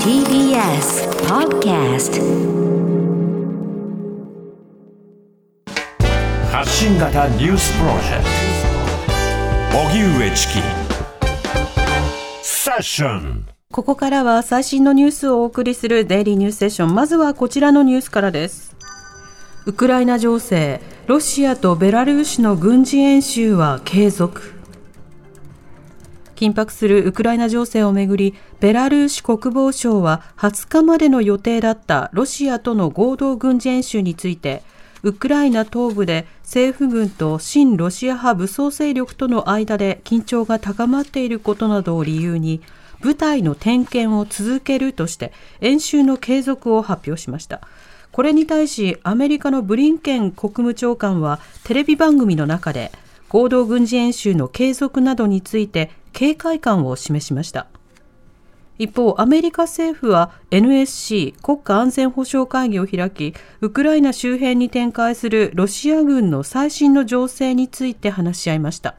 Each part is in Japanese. TBS Podcast 発信型ニュースプロジェクト荻上チキセッション。ここからは最新のニュースをお送りするデイリーニュースセッション。まずはこちらのニュースからです。ウクライナ情勢、ロシアとベラルーシの軍事演習は継続。緊迫するウクライナ情勢をめぐり、ベラルーシ国防省は20日までの予定だったロシアとの合同軍事演習について、ウクライナ東部で政府軍と親ロシア派武装勢力との間で緊張が高まっていることなどを理由に、部隊の点検を続けるとして演習の継続を発表しました。これに対しアメリカのブリンケン国務長官はテレビ番組の中で、合同軍事演習の継続などについて警戒感を示しました。一方、アメリカ政府は NSC 国家安全保障会議を開き、ウクライナ周辺に展開するロシア軍の最新の情勢について話し合いました。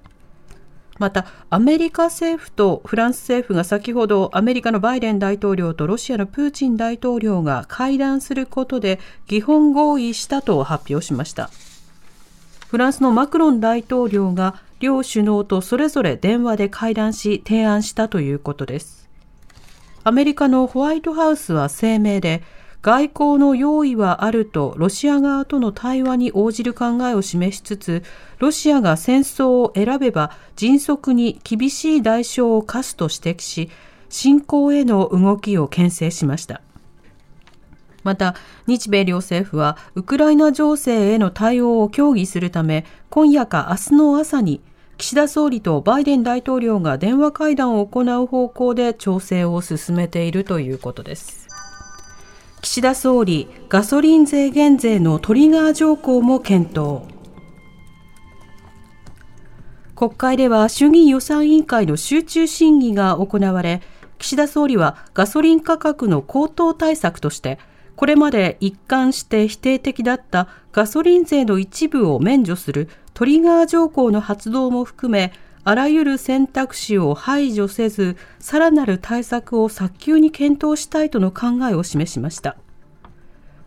また、アメリカ政府とフランス政府が先ほどアメリカのバイデン大統領とロシアのプーチン大統領が会談することで基本合意したと発表しました。フランスのマクロン大統領が両首脳とそれぞれ電話で会談し提案したということです。アメリカのホワイトハウスは声明で、外交の用意はあるとロシア側との対話に応じる考えを示しつつ、ロシアが戦争を選べば迅速に厳しい代償を科すと指摘し、侵攻への動きを牽制しました。また、日米両政府はウクライナ情勢への対応を協議するため、今夜か明日の朝に岸田総理とバイデン大統領が電話会談を行う方向で調整を進めているということです。岸田総理、ガソリン税減税のトリガー条項も検討。国会では衆議院予算委員会の集中審議が行われ、岸田総理はガソリン価格の高騰対策として、これまで一貫して否定的だったガソリン税の一部を免除するトリガー条項の発動も含め、あらゆる選択肢を排除せず、さらなる対策を早急に検討したいとの考えを示しました。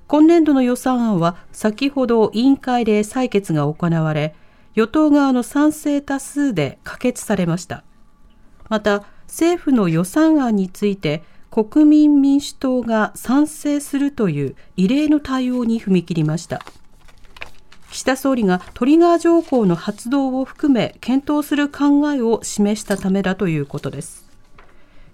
今年度の予算案は先ほど委員会で採決が行われ、与党側の賛成多数で可決されました。また、政府の予算案について、国民民主党が賛成するという異例の対応に踏み切りました。岸田総理がトリガー条項の発動を含め検討する考えを示したためだということです。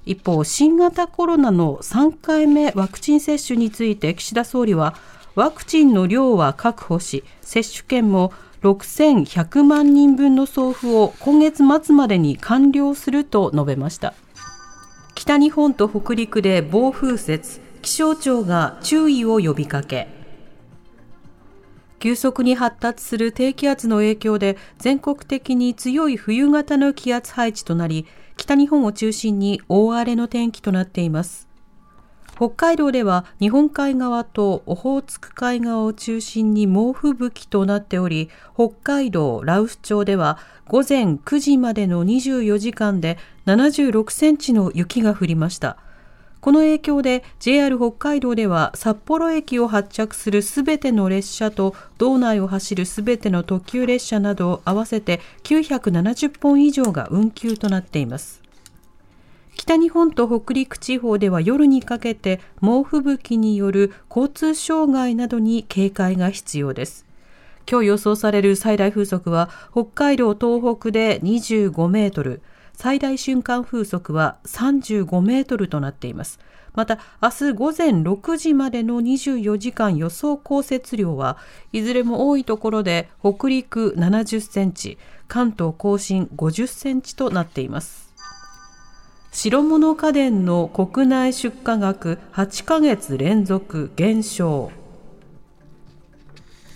一方、新型コロナの3回目ワクチン接種について岸田総理は、ワクチンの量は確保し、接種券も6100万人分の送付を今月末までに完了すると述べました。北日本と北陸で暴風雪、気象庁が注意を呼びかけ。急速に発達する低気圧の影響で全国的に強い冬型の気圧配置となり、北日本を中心に大荒れの天気となっています。北海道では日本海側とオホーツク海側を中心に猛吹雪となっており、北海道羅臼町では午前9時までの24時間で76センチの雪が降りました。この影響で JR 北海道では札幌駅を発着するすべての列車と道内を走るすべての特急列車など合わせて970本以上が運休となっています。北日本と北陸地方では夜にかけて猛吹雪による交通障害などに警戒が必要です。今日予想される最大風速は北海道東北で25メートル、最大瞬間風速は35メートルとなっています。また、明日午前6時までの24時間予想降雪量はいずれも多いところで北陸70センチ、関東甲信50センチとなっています。白物家電の国内出荷額8ヶ月連続減少。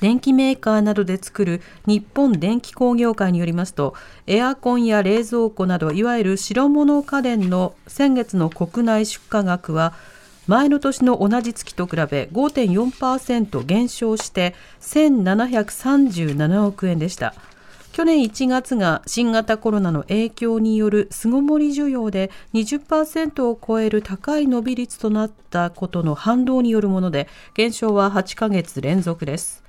電機メーカーなどで作る日本電機工業会によりますと、エアコンや冷蔵庫などいわゆる白物家電の先月の国内出荷額は前の年の同じ月と比べ 5.4% 減少して1737億円でした。去年1月が新型コロナの影響による巣ごもり需要で 20% を超える高い伸び率となったことの反動によるもので、減少は8ヶ月連続です。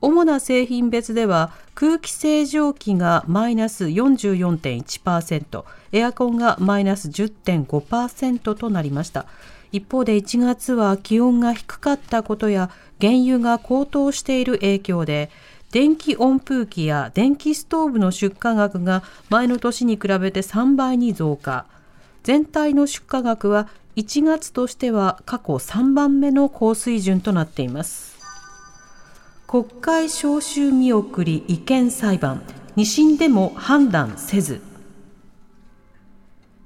主な製品別では空気清浄機がマイナス 44.1%、エアコンがマイナス 10.5% となりました。一方で1月は気温が低かったことや原油が高騰している影響で、電気温風機や電気ストーブの出荷額が前の年に比べて3倍に増加。全体の出荷額は1月としては過去3番目の高水準となっています。国会召集見送り違憲裁判、二審でも判断せず。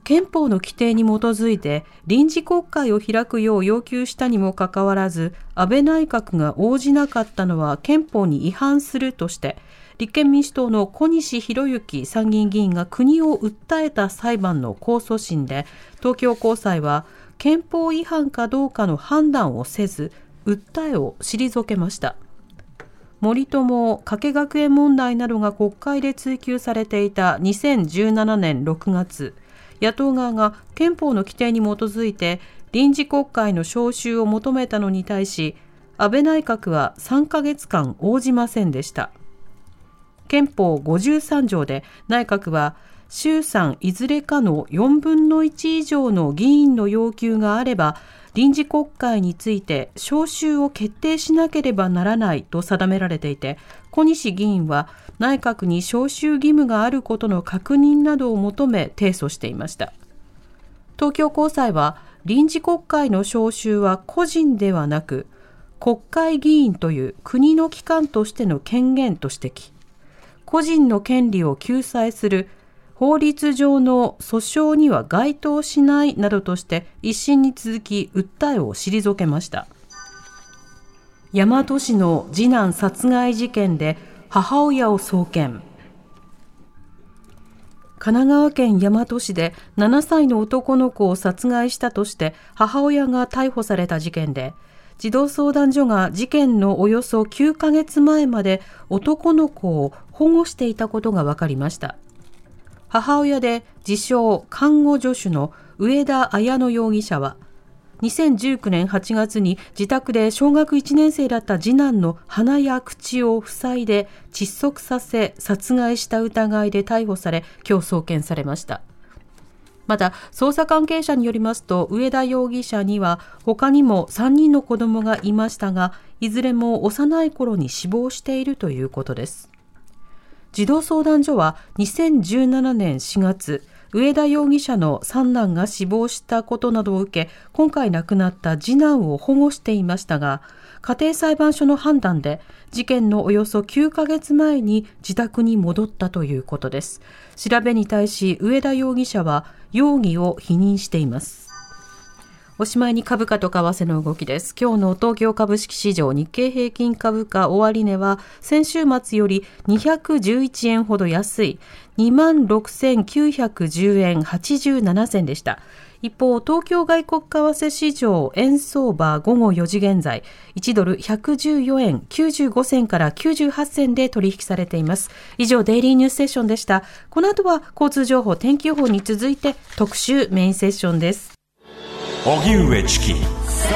憲法の規定に基づいて臨時国会を開くよう要求したにもかかわらず、安倍内閣が応じなかったのは憲法に違反するとして、立憲民主党の小西洋之参議院議員が国を訴えた裁判の控訴審で、東京高裁は憲法違反かどうかの判断をせず、訴えを退けました。森友、加計学園問題などが国会で追及されていた2017年6月、野党側が憲法の規定に基づいて臨時国会の召集を求めたのに対し、安倍内閣は3ヶ月間応じませんでした。憲法53条で内閣は衆参いずれかの4分の1以上の議員の要求があれば、臨時国会について召集を決定しなければならないと定められていて、小西議員は内閣に召集義務があることの確認などを求め提訴していました。東京高裁は、臨時国会の召集は個人ではなく、国会議員という国の機関としての権限と指摘。個人の権利を救済する法律上の訴訟には該当しないなどとして、一審に続き訴えを退けました。大和市の次男殺害事件で母親を送検。神奈川県大和市で7歳の男の子を殺害したとして母親が逮捕された事件で、児童相談所が事件のおよそ9ヶ月前まで男の子を保護していたことが分かりました。母親で自称看護助手の上田綾乃容疑者は、2019年8月に自宅で小学1年生だった次男の鼻や口を塞いで窒息させ殺害した疑いで逮捕され、今日送検されました。また、捜査関係者によりますと、上田容疑者には他にも3人の子供がいましたが、いずれも幼い頃に死亡しているということです。児童相談所は2017年4月、上田容疑者の三男が死亡したことなどを受け、今回亡くなった次男を保護していましたが、家庭裁判所の判断で、事件のおよそ9ヶ月前に自宅に戻ったということです。調べに対し、上田容疑者は容疑を否認しています。おしまいに株価と為替の動きです。今日の東京株式市場、日経平均株価終値は先週末より211円ほど安い 26,910 円87銭でした。一方、東京外国為替市場、円相場午後4時現在、1ドル114円95銭から98銭で取引されています。以上、デイリーニュースセッションでした。この後は交通情報、天気予報に続いて特集メインセッションです。荻上チキセッ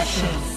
ション。